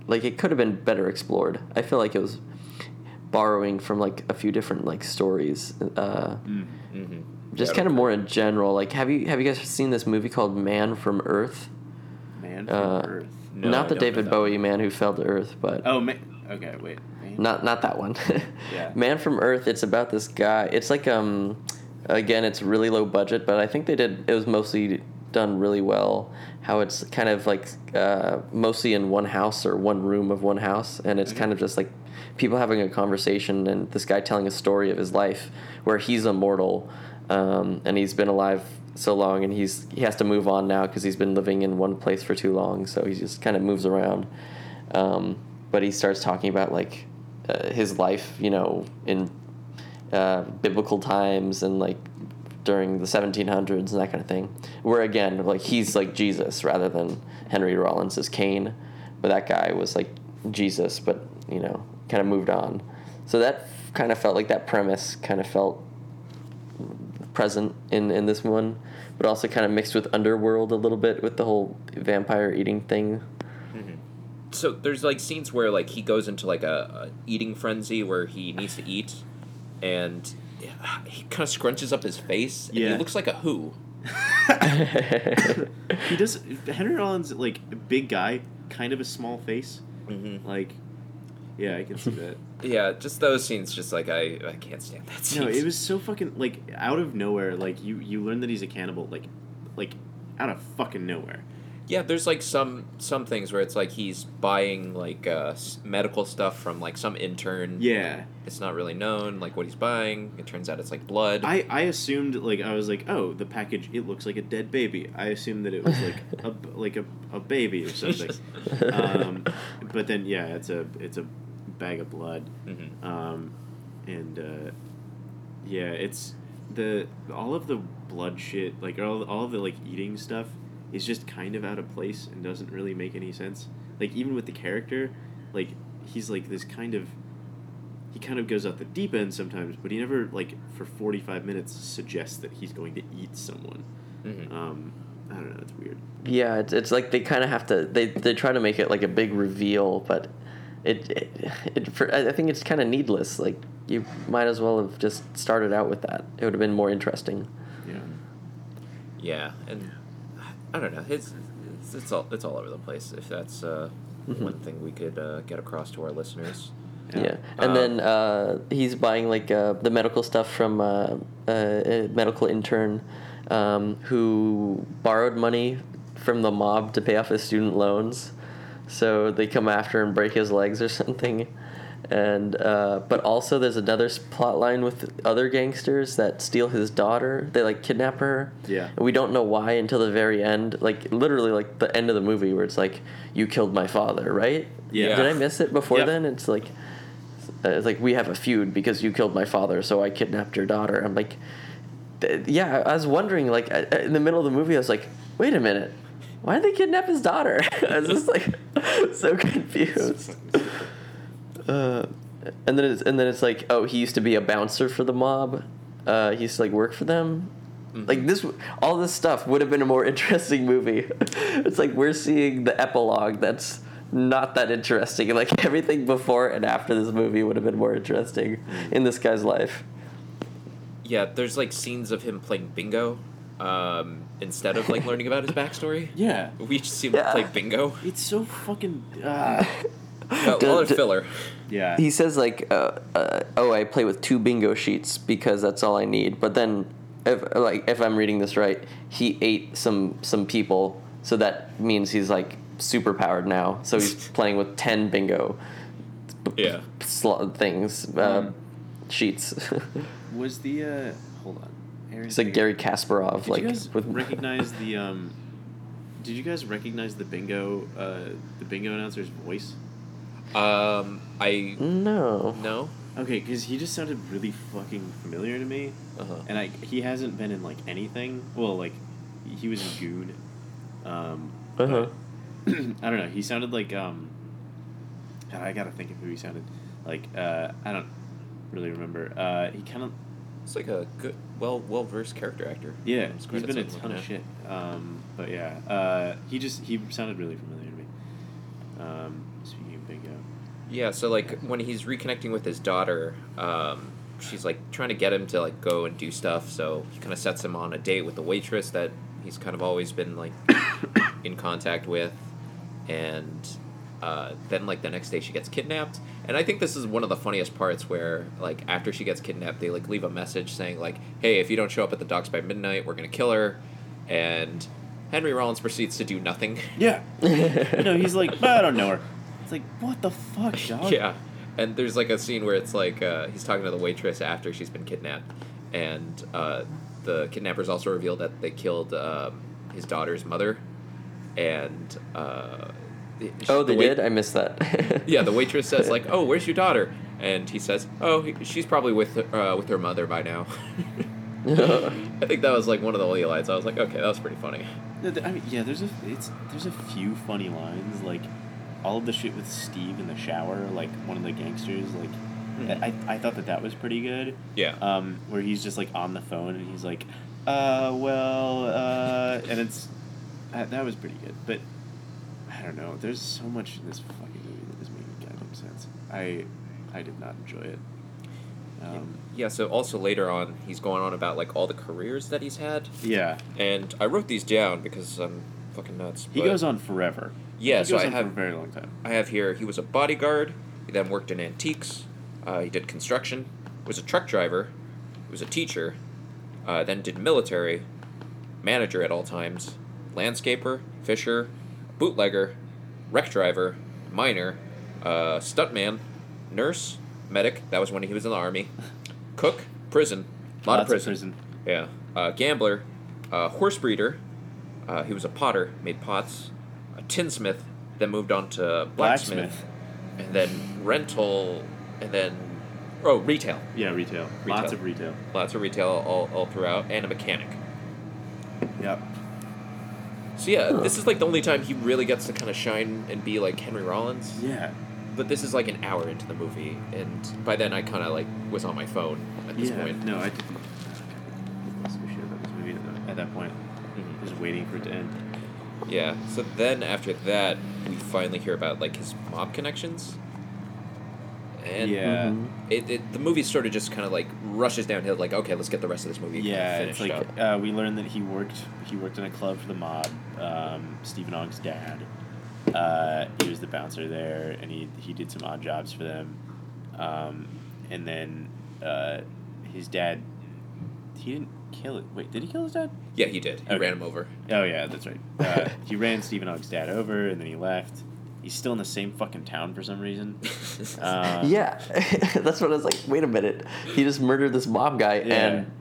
like it could have been better explored. I feel like it was borrowing from like a few different like stories. Uh, mm-hmm. Just yeah, kind of more in general. Like, have you have you guys seen this movie called Man from Earth? Man from uh, Earth. No, not the David Bowie man who fell to Earth, but oh, man. Okay, wait. Man. Not not that one. yeah. Man from Earth. It's about this guy. It's like um, again, it's really low budget, but I think they did. It was mostly done really well. How it's kind of like uh, mostly in one house or one room of one house, and it's okay. kind of just like people having a conversation and this guy telling a story of his life where he's immortal, um, and he's been alive so long, and he's he has to move on now because he's been living in one place for too long, so he just kind of moves around. Um, but he starts talking about like uh, his life, you know, in uh, biblical times and like during the seventeen hundreds and that kind of thing, where again, like he's like Jesus rather than Henry Rollins as Kane, but that guy was like Jesus, but you know, kind of moved on. So that f- kind of felt like that premise kind of felt present in, in this one, but also kind of mixed with Underworld a little bit with the whole vampire eating thing. Mm-hmm. So there's like scenes where like he goes into like a, a eating frenzy where he needs to eat, and he kind of scrunches up his face, and yeah. he looks like a who. He does. Henry Rollins, like, a big guy, kind of a small face. Mm-hmm. Like, yeah, I can see that. Yeah, just those scenes, just like, I, I can't stand that scene. No, it was so fucking, like, out of nowhere, like, you, you learn that he's a cannibal, like, like, out of fucking nowhere. Yeah, there's, like, some some things where it's, like, he's buying, like, uh, medical stuff from, like, some intern. Yeah. It's not really known, like, what he's buying. It turns out it's, like, blood. I, I assumed, like, I was like, oh, the package, it looks like a dead baby. I assumed that it was, like, a, like a, a baby or something. um, but then, yeah, it's a it's a bag of blood. Mm-hmm. Um, and, uh, yeah, it's the all of the blood shit, like, all, all of the, like, eating stuff is just kind of out of place and doesn't really make any sense. Like, even with the character, like, he's, like, this kind of... He kind of goes out the deep end sometimes, but he never, like, for forty-five minutes suggests that he's going to eat someone. Mm-hmm. Um, I don't know, it's weird. Yeah, it's, it's like they kind of have to... They, they try to make it, like, a big reveal, but it... it, it for, I think it's kind of needless. Like, you might as well have just started out with that. It would have been more interesting. Yeah. Yeah, and... I don't know. It's it's, it's all it's all over the place. If that's uh, mm-hmm. one thing we could uh, get across to our listeners. Yeah, yeah. and um, then uh, he's buying like uh, the medical stuff from uh, a medical intern um, who borrowed money from the mob to pay off his student loans. So they come after and break his legs or something. And uh, but also there's another plot line with other gangsters that steal his daughter. They like kidnap her. Yeah. And we don't know why until the very end, like literally like the end of the movie where it's like, you killed my father, right? Yeah. Did I miss it before yep. then? It's like, it's like we have a feud because you killed my father, so I kidnapped your daughter. I'm like, yeah. I was wondering, like in the middle of the movie, I was like, wait a minute, why did they kidnap his daughter? I was just like so confused. Uh, and then it's and then it's like, oh, he used to be a bouncer for the mob. Uh, he used to like work for them. Mm-hmm. Like this, all this stuff would have been a more interesting movie. It's like we're seeing the epilogue that's not that interesting. Like everything before and after this movie would have been more interesting in this guy's life. Yeah, there's like scenes of him playing bingo. Um, instead of like learning about his backstory. Yeah, we just see him yeah. play bingo. It's so fucking. Uh... Oh, all d- d- filler. Yeah. He says like, uh, uh, "Oh, I play with two bingo sheets because that's all I need." But then, if like if I'm reading this right, he ate some some people, so that means he's like super powered now. So he's playing with ten bingo, yeah, sl- things uh, um, sheets. Was the uh, hold on? Aaron, it's like Gary Kasparov. Did like, you guys with recognize the um? Did you guys recognize the bingo uh the bingo announcer's voice? Um, I... No. No? Okay, because he just sounded really fucking familiar to me. Uh-huh. And I, he hasn't been in, like, anything. Well, like, he was in Goon. Um, uh-huh. But, I don't know. He sounded like, um... God, I gotta think of who he sounded like. Uh, I don't really remember. Uh, he kind of... It's like a good, well, well-versed character actor. Yeah, he's been a ton of shit. Um, but, yeah. Uh, he just, he sounded really familiar to me. Um, speaking of Big O. Yeah, so, like, when he's reconnecting with his daughter, um, she's, like, trying to get him to, like, go and do stuff, so he kind of sets him on a date with the waitress that he's kind of always been, like, in contact with, and uh, then, like, the next day she gets kidnapped, and I think this is one of the funniest parts where, like, after she gets kidnapped, they, like, leave a message saying, like, hey, if you don't show up at the docks by midnight, we're gonna kill her, and Henry Rollins proceeds to do nothing. Yeah. You know, he's like, I don't know her. It's like, what the fuck, dog? Yeah. And there's, like, a scene where it's, like, uh, he's talking to the waitress after she's been kidnapped. And uh, the kidnappers also reveal that they killed um, his daughter's mother. And... Uh, she, oh, they the wait- did? I missed that. Yeah, the waitress says, like, oh, where's your daughter? And he says, oh, he, she's probably with her, uh, with her mother by now. I think that was, like, one of the only lines. I was like, okay, that was pretty funny. No, th- I mean, yeah, there's a, it's, there's a few funny lines, like... all of the shit with Steve in the shower, like, one of the gangsters, like, mm. I I thought that that was pretty good. Yeah. Um, where he's just, like, on the phone, and he's like, uh, well, uh, and it's, uh, that was pretty good, but, I don't know, there's so much in this fucking movie that doesn't make goddamn sense. I, I did not enjoy it. Um, yeah, so also later on, he's going on about, like, all the careers that he's had. Yeah. And I wrote these down, because I'm fucking nuts. He goes on forever. Yeah, so I have for a very long time. I have here, he was a bodyguard, he then worked in antiques, uh, he did construction, was a truck driver, was a teacher, uh, then did military, manager at all times, landscaper, fisher, bootlegger, wreck driver, miner, uh, stuntman, nurse, medic, that was when he was in the army, cook, prison, a lot of prison. of prison. Yeah. Uh, gambler, uh, horse breeder, uh, he was a potter, made pots, tinsmith, then moved on to blacksmith, blacksmith, and then rental, and then, oh, retail. Yeah, retail. retail. Lots of retail. Lots of retail all, all throughout, and a mechanic. Yep. So yeah, huh. This is like the only time he really gets to kind of shine and be like Henry Rollins. Yeah. But this is like an hour into the movie, and by then I kind of like was on my phone at this yeah, point. Yeah, no, I didn't. I lost my shit about this movie at that point. Mm-hmm. Just waiting for it to end. Yeah, so then after that, we finally hear about, like, his mob connections. And yeah. it, it the movie sort of just kind of, like, rushes downhill, like, okay, let's get the rest of this movie yeah, finished it's like, up. Uh, we learned that he worked he worked in a club for the mob, um, Stephen Ogg's dad. Uh, he was the bouncer there, and he, he did some odd jobs for them. Um, and then uh, his dad, he didn't kill it. Wait, did he kill his dad? Yeah, he did. He okay. ran him over. Oh, yeah, that's right. Uh, he ran Stephen Ogg's dad over, and then he left. He's still in the same fucking town for some reason. Uh, yeah, that's what I was like, wait a minute. He just murdered this mob guy yeah.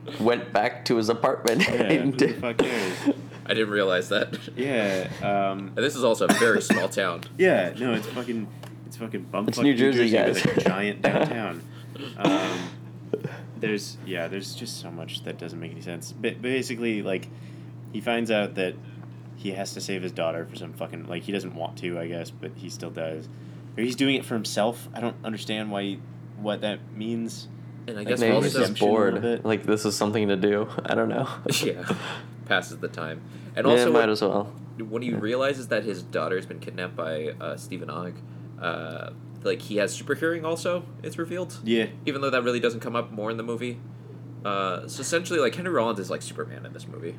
and went back to his apartment. Yeah, and who the fuck cares? I didn't realize that. Yeah. Um, and this is also a very small town. Yeah, no, it's fucking, it's fucking bump It's New Jersey, Jersey guys. With a giant downtown. Um... There's, yeah, there's just so much that doesn't make any sense. But basically, like, he finds out that he has to save his daughter for some fucking, like, he doesn't want to, I guess, but he still does. Or he's doing it for himself. I don't understand why, he, what that means. And I guess like, maybe he's bored. Like, this is something to do. I don't know. Yeah. Passes the time. And yeah, also, might when, as well. When he realizes that his daughter's been kidnapped by uh, Stephen Ogg, uh... like, he has super hearing also, it's revealed. Yeah. Even though that really doesn't come up more in the movie. Uh, so essentially, like, Henry Rollins is like Superman in this movie.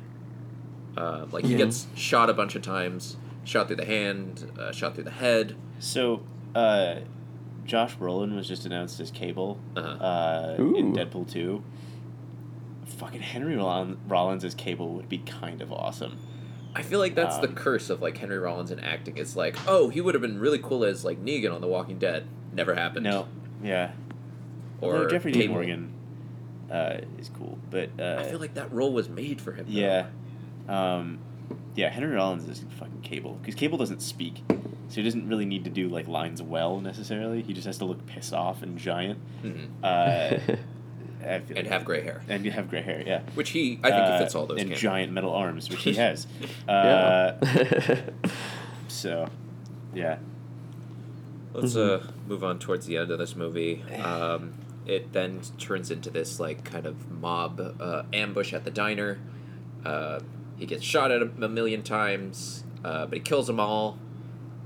Uh, like, he yeah. gets shot a bunch of times, shot through the hand, uh, shot through the head. So, uh, Josh Brolin was just announced as Cable uh-huh. uh, in Deadpool two. Fucking Henry Roll- Rollins as Cable would be kind of awesome. I feel like that's um, the curse of, like, Henry Rollins in acting. It's like, oh, he would have been really cool as, like, Negan on The Walking Dead. Never happened. No, yeah. Or no, Jeffrey Dean Morgan uh, is cool, but... Uh, I feel like that role was made for him, though. Yeah. Um, Yeah, Henry Rollins is fucking Cable, because Cable doesn't speak, so he doesn't really need to do like lines well necessarily. He just has to look pissed off and giant, mm-hmm. uh, I feel and like, have gray hair, and you have gray hair, yeah, which he I think uh, he fits all those and candidates. Giant metal arms, which he has. uh, so, yeah. Let's mm-hmm. uh, move on towards the end of this movie. Um, it then turns into this like kind of mob uh, ambush at the diner. Uh, He gets shot at a, a million times, uh, but he kills them all.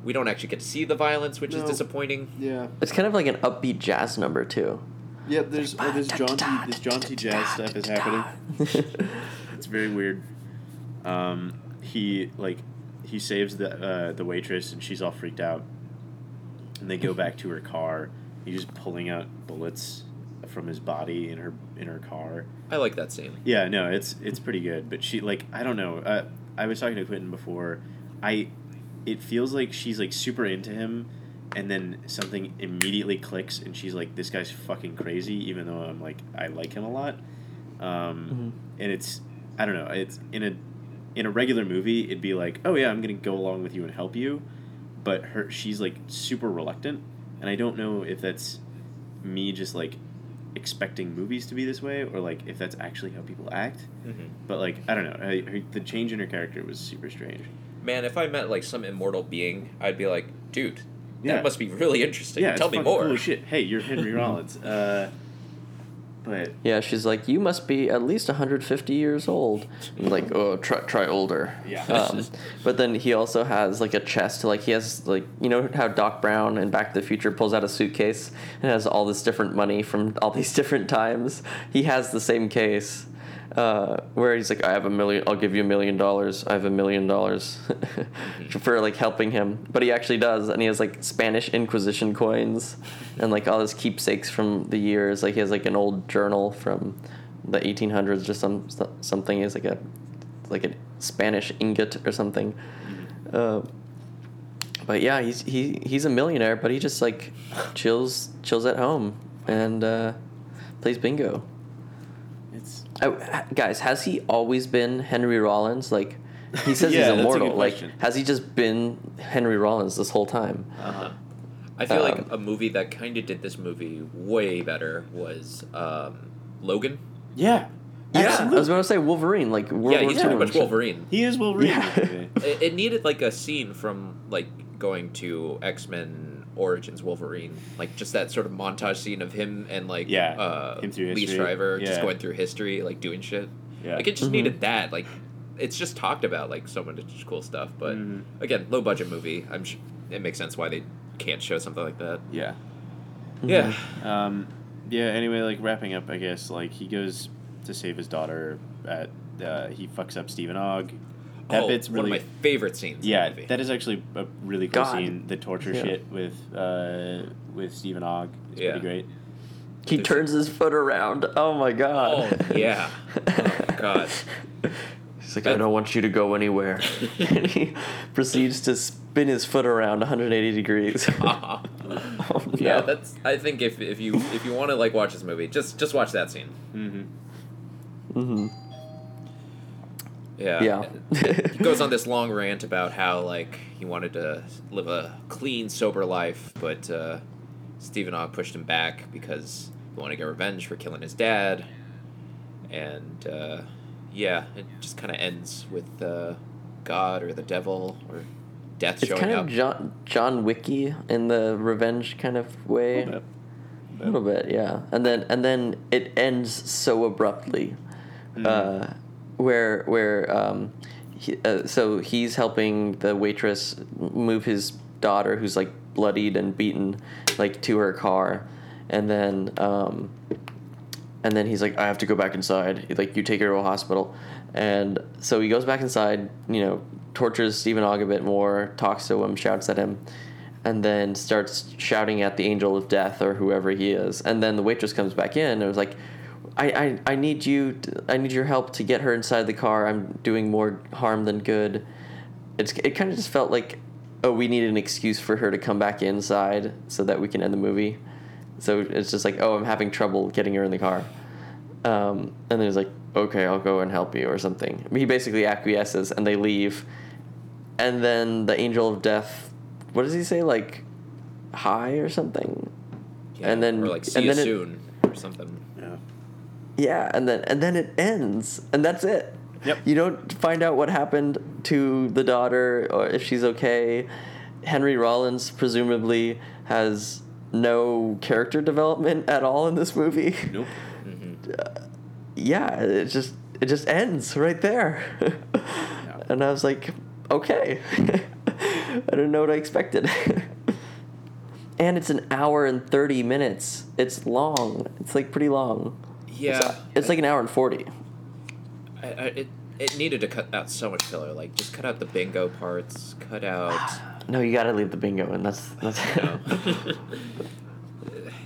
We don't actually get to see the violence, which no. is disappointing. Yeah, it's kind of like an upbeat jazz number too. Yeah, there's oh, this jaunty this jaunty jazz stuff is happening. It's very weird. Um, he like he saves the uh, the waitress, and she's all freaked out. And they go back to her car. He's just pulling out bullets from his body in her in her car. I like that scene. Yeah, no, it's it's pretty good. But she like I don't know. Uh, I was talking to Quentin before. I it feels like she's like super into him, and then something immediately clicks, and she's like, "This guy's fucking crazy." Even though I'm like, I like him a lot. Um, mm-hmm. And it's I don't know. It's in a in a regular movie, it'd be like, "Oh yeah, I'm gonna go along with you and help you," but her she's like super reluctant, and I don't know if that's me just like expecting movies to be this way, or like if that's actually how people act. Mm-hmm. But like I don't know, I, her, the change in her character was super strange. Man, if I met like some immortal being, I'd be like, dude, yeah. that must be really interesting. Yeah, tell me more. Holy shit! Hey, you're Henry Rollins. Uh, but yeah, she's like, you must be at least one hundred fifty years old. I'm like, oh, try try older. Yeah. Um, but then he also has like a chest. Like he has like you know how Doc Brown in Back to the Future pulls out a suitcase and has all this different money from all these different times. He has the same case, uh, where he's like, I have a million. I'll give you a million dollars. I have a million dollars for like helping him. But he actually does, and he has like Spanish Inquisition coins and like all his keepsakes from the years. Like he has like an old journal from the eighteen hundreds or some something. He's like a like a Spanish ingot or something. Uh, but yeah, he's he he's a millionaire, but he just like chills chills at home and uh, plays bingo. I, guys, has he always been Henry Rollins? Like, he says yeah, he's immortal. That's a good question. Like, has he just been Henry Rollins this whole time? Uh-huh. I feel um, like a movie that kind of did this movie way better was um, Logan. Yeah. Yeah, absolutely. I was going to say Wolverine. Like, World yeah, War he's pretty much Wolverine. He is Wolverine. Yeah. it, it needed, like, a scene from, like, going to X-Men Origins Wolverine, like just that sort of montage scene of him and like yeah. uh, him through Lee Shriver yeah. just going through history, like doing shit. Yeah. Like it just mm-hmm. needed that. Like it's just talked about like so much cool stuff, but mm. again, low budget movie. I'm sh- it makes sense why they can't show something like that. Yeah. Mm-hmm. Yeah. Um, yeah. Anyway, like wrapping up, I guess like he goes to save his daughter at uh, he fucks up Stephen Ogg. That oh, bit's really one of my favorite scenes. Yeah, in the movie. That is actually a really cool God. scene. The torture yeah. shit with uh, with Stephen Ogg is yeah. pretty great. He There's turns his foot around. Oh my God. Oh yeah. Oh my God. He's like, that... I don't want you to go anywhere. And he proceeds to spin his foot around one hundred eighty degrees. Uh-huh. Oh, no. Yeah, that's. I think if if you if you want to like watch this movie, just just watch that scene. Mm-hmm. Mm-hmm. Yeah. yeah. He goes on this long rant about how, like, he wanted to live a clean, sober life, but uh, Stephen Ogg pushed him back because he wanted to get revenge for killing his dad. And, uh, yeah, it just kind of ends with uh, God or the devil or death it's showing up. It's kind of John, John Wicky in the revenge kind of way. A little bit. A little bit, yeah. And then, and then it ends so abruptly. Mm. Uh Where where um, he, uh, so he's helping the waitress move his daughter, who's like bloodied and beaten, like to her car, and then um, and then he's like, I have to go back inside. Like, you take her to a hospital, and so he goes back inside. You know, tortures Stephen Ogg a bit more, talks to him, shouts at him, and then starts shouting at the angel of death or whoever he is. And then the waitress comes back in and was like, I, I, I need you. To, I need your help to get her inside the car. I'm doing more harm than good. It's it kind of just felt like, oh, we need an excuse for her to come back inside so that we can end the movie. So it's just like, oh, I'm having trouble getting her in the car. Um, and then it's like, okay, I'll go and help you or something. He basically acquiesces, and they leave. And then the angel of death, what does he say? Like, hi or something? Yeah, and then, or like, see and you then soon it, or something. Yeah. Yeah, and then and then it ends, and that's it. Yep. You don't find out what happened to the daughter or if she's okay. Henry Rollins presumably has no character development at all in this movie. Nope. Mm-hmm. Uh, yeah, it just it just ends right there. Yeah. And I was like, okay. I don't know what I expected. And it's an hour and thirty minutes. It's long. It's like pretty long. Yeah. It's, it's like an hour and forty. I, I, it it needed to cut out so much filler. Like, just cut out the bingo parts. Cut out. No, you gotta leave the bingo in. That's that's.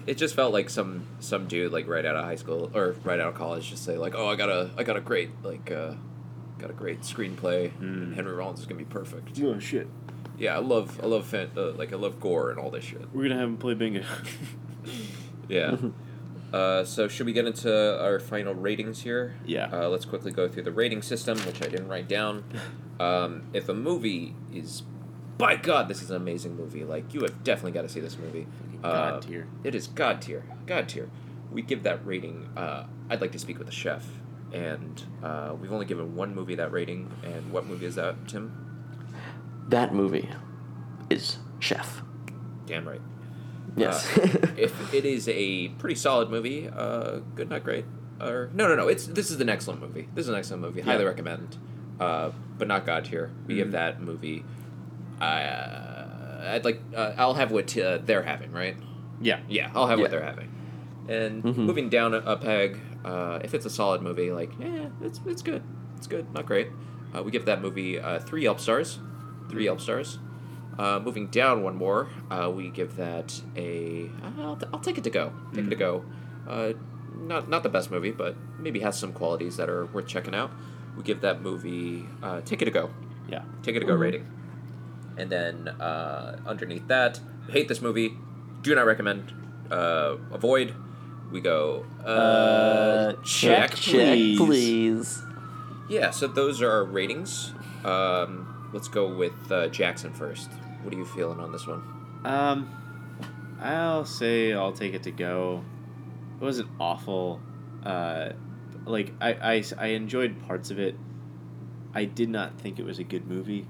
It just felt like some, some dude like right out of high school or right out of college just say like, oh, I got a I got a great like uh, got a great screenplay. Mm. Henry Rollins is gonna be perfect. Oh shit. Yeah, I love I love uh, like I love gore and all this shit. We're gonna have him play bingo. Yeah. Uh, so should we get into our final ratings here? Yeah. Uh, let's quickly go through the rating system, which I didn't write down. Um, if a movie is, by God, this is an amazing movie. Like, you have definitely got to see this movie. Uh, God tier. It is God tier. God tier. We give that rating. Uh, I'd like to speak with a chef, and uh, we've only given one movie that rating. And what movie is that, Tim? That movie is Chef. Damn right. Yes. Uh, if it is a pretty solid movie, uh, good, not great. Or no, no, no. It's this is an excellent movie. This is an excellent movie. Yeah. Highly recommend. Uh, but not God tier. We mm-hmm. give that movie. Uh, I'd like. Uh, I'll have what uh, they're having, right? Yeah, yeah. I'll have yeah. what they're having. And mm-hmm. moving down a, a peg, uh, if it's a solid movie, like yeah, it's it's good. It's good, not great. Uh, we give that movie uh, three Yelp stars. Three Yelp stars. Uh, moving down one more, uh, we give that a. I'll, t- I'll take it to go. Take mm. it to go. Uh, not not the best movie, but maybe has some qualities that are worth checking out. We give that movie uh, take it to go. Yeah, take it to go mm-hmm. rating. And then uh, underneath that, hate this movie. Do not recommend. Uh, avoid. We go. Uh, uh, check, check, please. check, please. Yeah. So those are our ratings. Um, let's go with uh, Jackson first. What are you feeling on this one? Um, I'll say I'll take it to go. It wasn't awful. Uh, like I, I, I enjoyed parts of it. I did not think it was a good movie.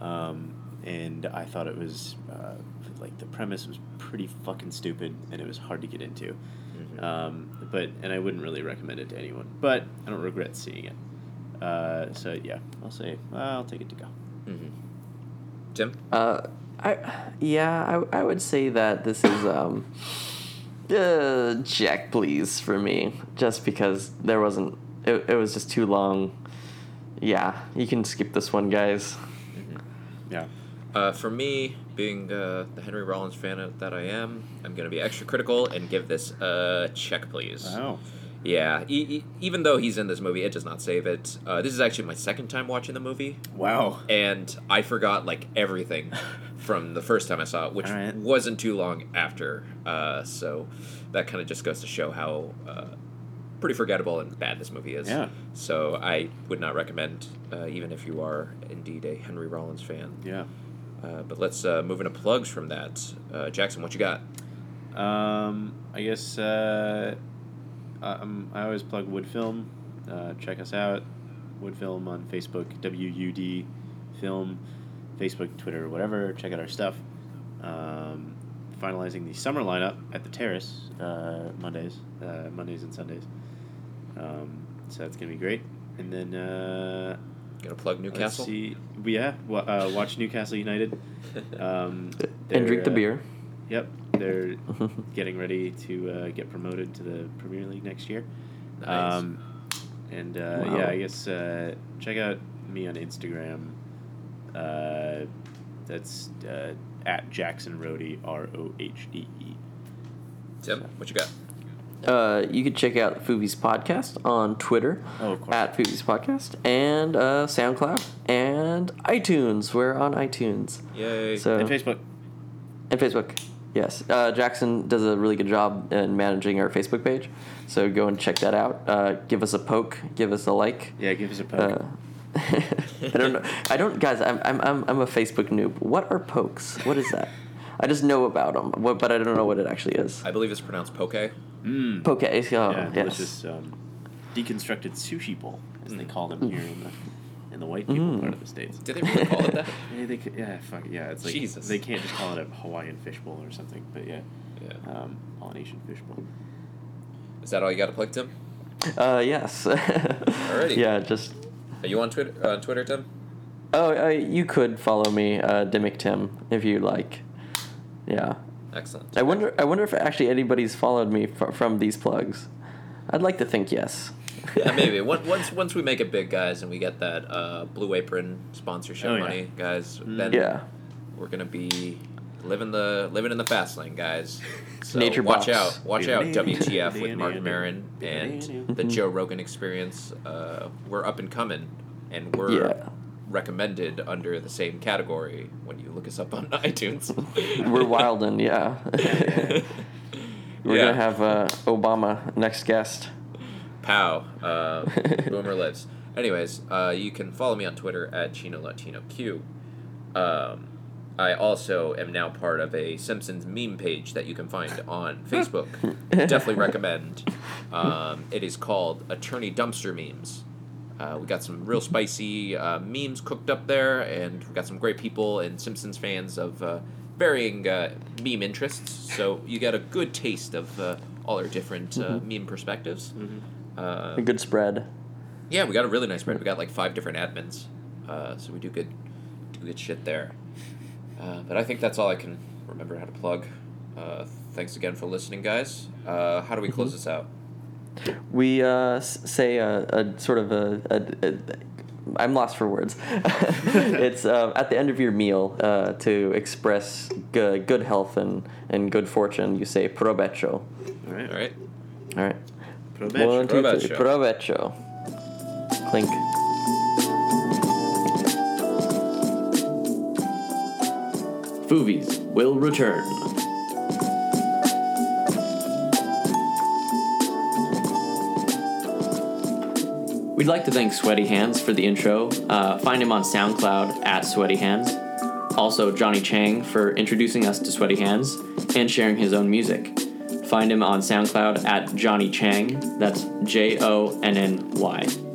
Um, and I thought it was uh, like the premise was pretty fucking stupid, and it was hard to get into. Mm-hmm. Um, but and I wouldn't really recommend it to anyone. But I don't regret seeing it. Uh, so yeah, I'll say uh, I'll take it to go. Mm-hmm. Tim? Uh, I yeah, I I would say that this is um, uh, check please for me, just because there wasn't it. It was just too long. Yeah, you can skip this one, guys. Yeah. Uh, for me, being uh, the Henry Rollins fan that I am, I'm going to be extra critical and give this a check, please. Wow. Yeah. E- e- even though he's in this movie, it does not save it. Uh, this is actually my second time watching the movie. Wow. And I forgot, like, everything from the first time I saw it, which right. wasn't too long after. Uh, so that kind of just goes to show how uh, pretty forgettable and bad this movie is. Yeah. So I would not recommend, uh, even if you are indeed a Henry Rollins fan. Yeah. Uh, but let's uh, move into plugs from that. Uh, Jackson, what you got? Um, I guess uh, um, I always plug Woodfilm. Uh, check us out. Woodfilm on Facebook, W U D Film, Facebook, Twitter, whatever. Check out our stuff. Um, finalizing the summer lineup at the Terrace uh, Mondays, uh, Mondays and Sundays. Um, so that's gonna be great, and then uh, gonna plug Newcastle. Let's see, yeah, w- uh, watch Newcastle United, um, and drink the beer. Uh, yep, they're getting ready to uh, get promoted to the Premier League next year. Nice. Um, and uh, wow. yeah, I guess uh, check out me on Instagram. Uh, that's uh, at Jackson Rohde, R O H D E. Tim, what you got? Uh, you can check out Foovies Podcast on Twitter oh, at Foovies Podcast and uh, SoundCloud and iTunes. We're on iTunes. Yay. So, and Facebook. And Facebook. Yes. Uh, Jackson does a really good job in managing our Facebook page, so go and check that out. Uh, give us a poke. Give us a like. Yeah, give us a poke. Uh, I don't know. I don't, guys, I'm, I'm, I'm a Facebook noob. What are pokes? What is that? I just know about them, but I don't know what it actually is. I believe it's pronounced poke. Mm. Poke. Oh, yeah, delicious, yes. Um, deconstructed sushi bowl, as mm. they call them here in the... in the white people mm. part of the States. Did they really call it that? yeah, they, yeah, fuck yeah. It's like Jesus. They can't just call it a Hawaiian fishbowl or something, but yeah. yeah. Um, Polynesian fishbowl. Is that all you got to plug, Tim? Uh, yes. Alrighty. Yeah, just... Are you on Twitter, uh, Twitter Tim? Oh, uh, you could follow me, uh, Dimmick Tim, if you like. Yeah. Excellent. I wonder I wonder if actually anybody's followed me f- from these plugs. I'd like to think yes. Yeah, maybe. Once once we make it big, guys, and we get that uh, Blue Apron sponsorship oh, yeah. money, guys, then yeah. we're gonna be living the living in the fast lane, guys. So Nature watch box. out, watch out. W T F with Mark Maron and the Joe Rogan Experience. Uh, we're up and coming, and we're yeah. recommended under the same category when you look us up on iTunes. We're wildin', yeah. We're yeah. gonna have uh, Obama next guest. Pow. Uh, boomer lives. Anyways, uh, you can follow me on Twitter at Chino Latino Q. Um, I also am now part of a Simpsons meme page that you can find on Facebook. Definitely recommend. Um, it is called Attorney Dumpster Memes. Uh, we got some real spicy uh, memes cooked up there, and we got some great people and Simpsons fans of uh, varying uh, meme interests. So you got a good taste of uh, all our different uh, mm-hmm. meme perspectives. Mm-hmm. Uh, a good spread. Yeah, we got a really nice spread. We got like five different admins, uh, so we do good, do good shit there. Uh, but I think that's all I can remember how to plug. Uh, thanks again for listening, guys. Uh, how do we close mm-hmm. this out? We uh, say a, a sort of a, a, a. I'm lost for words. It's uh, at the end of your meal uh, to express g- good health and, and good fortune. You say provecho. All right. All right. All right. Provecho. One, two, provecho. Three. Provecho. Clink. Foovies will return. We'd like to thank Sweaty Hands for the intro. Uh, find him on SoundCloud at Sweaty Hands. Also, Johnny Chang for introducing us to Sweaty Hands and sharing his own music. Find him on SoundCloud at Johnny Chang. That's J O N N Y.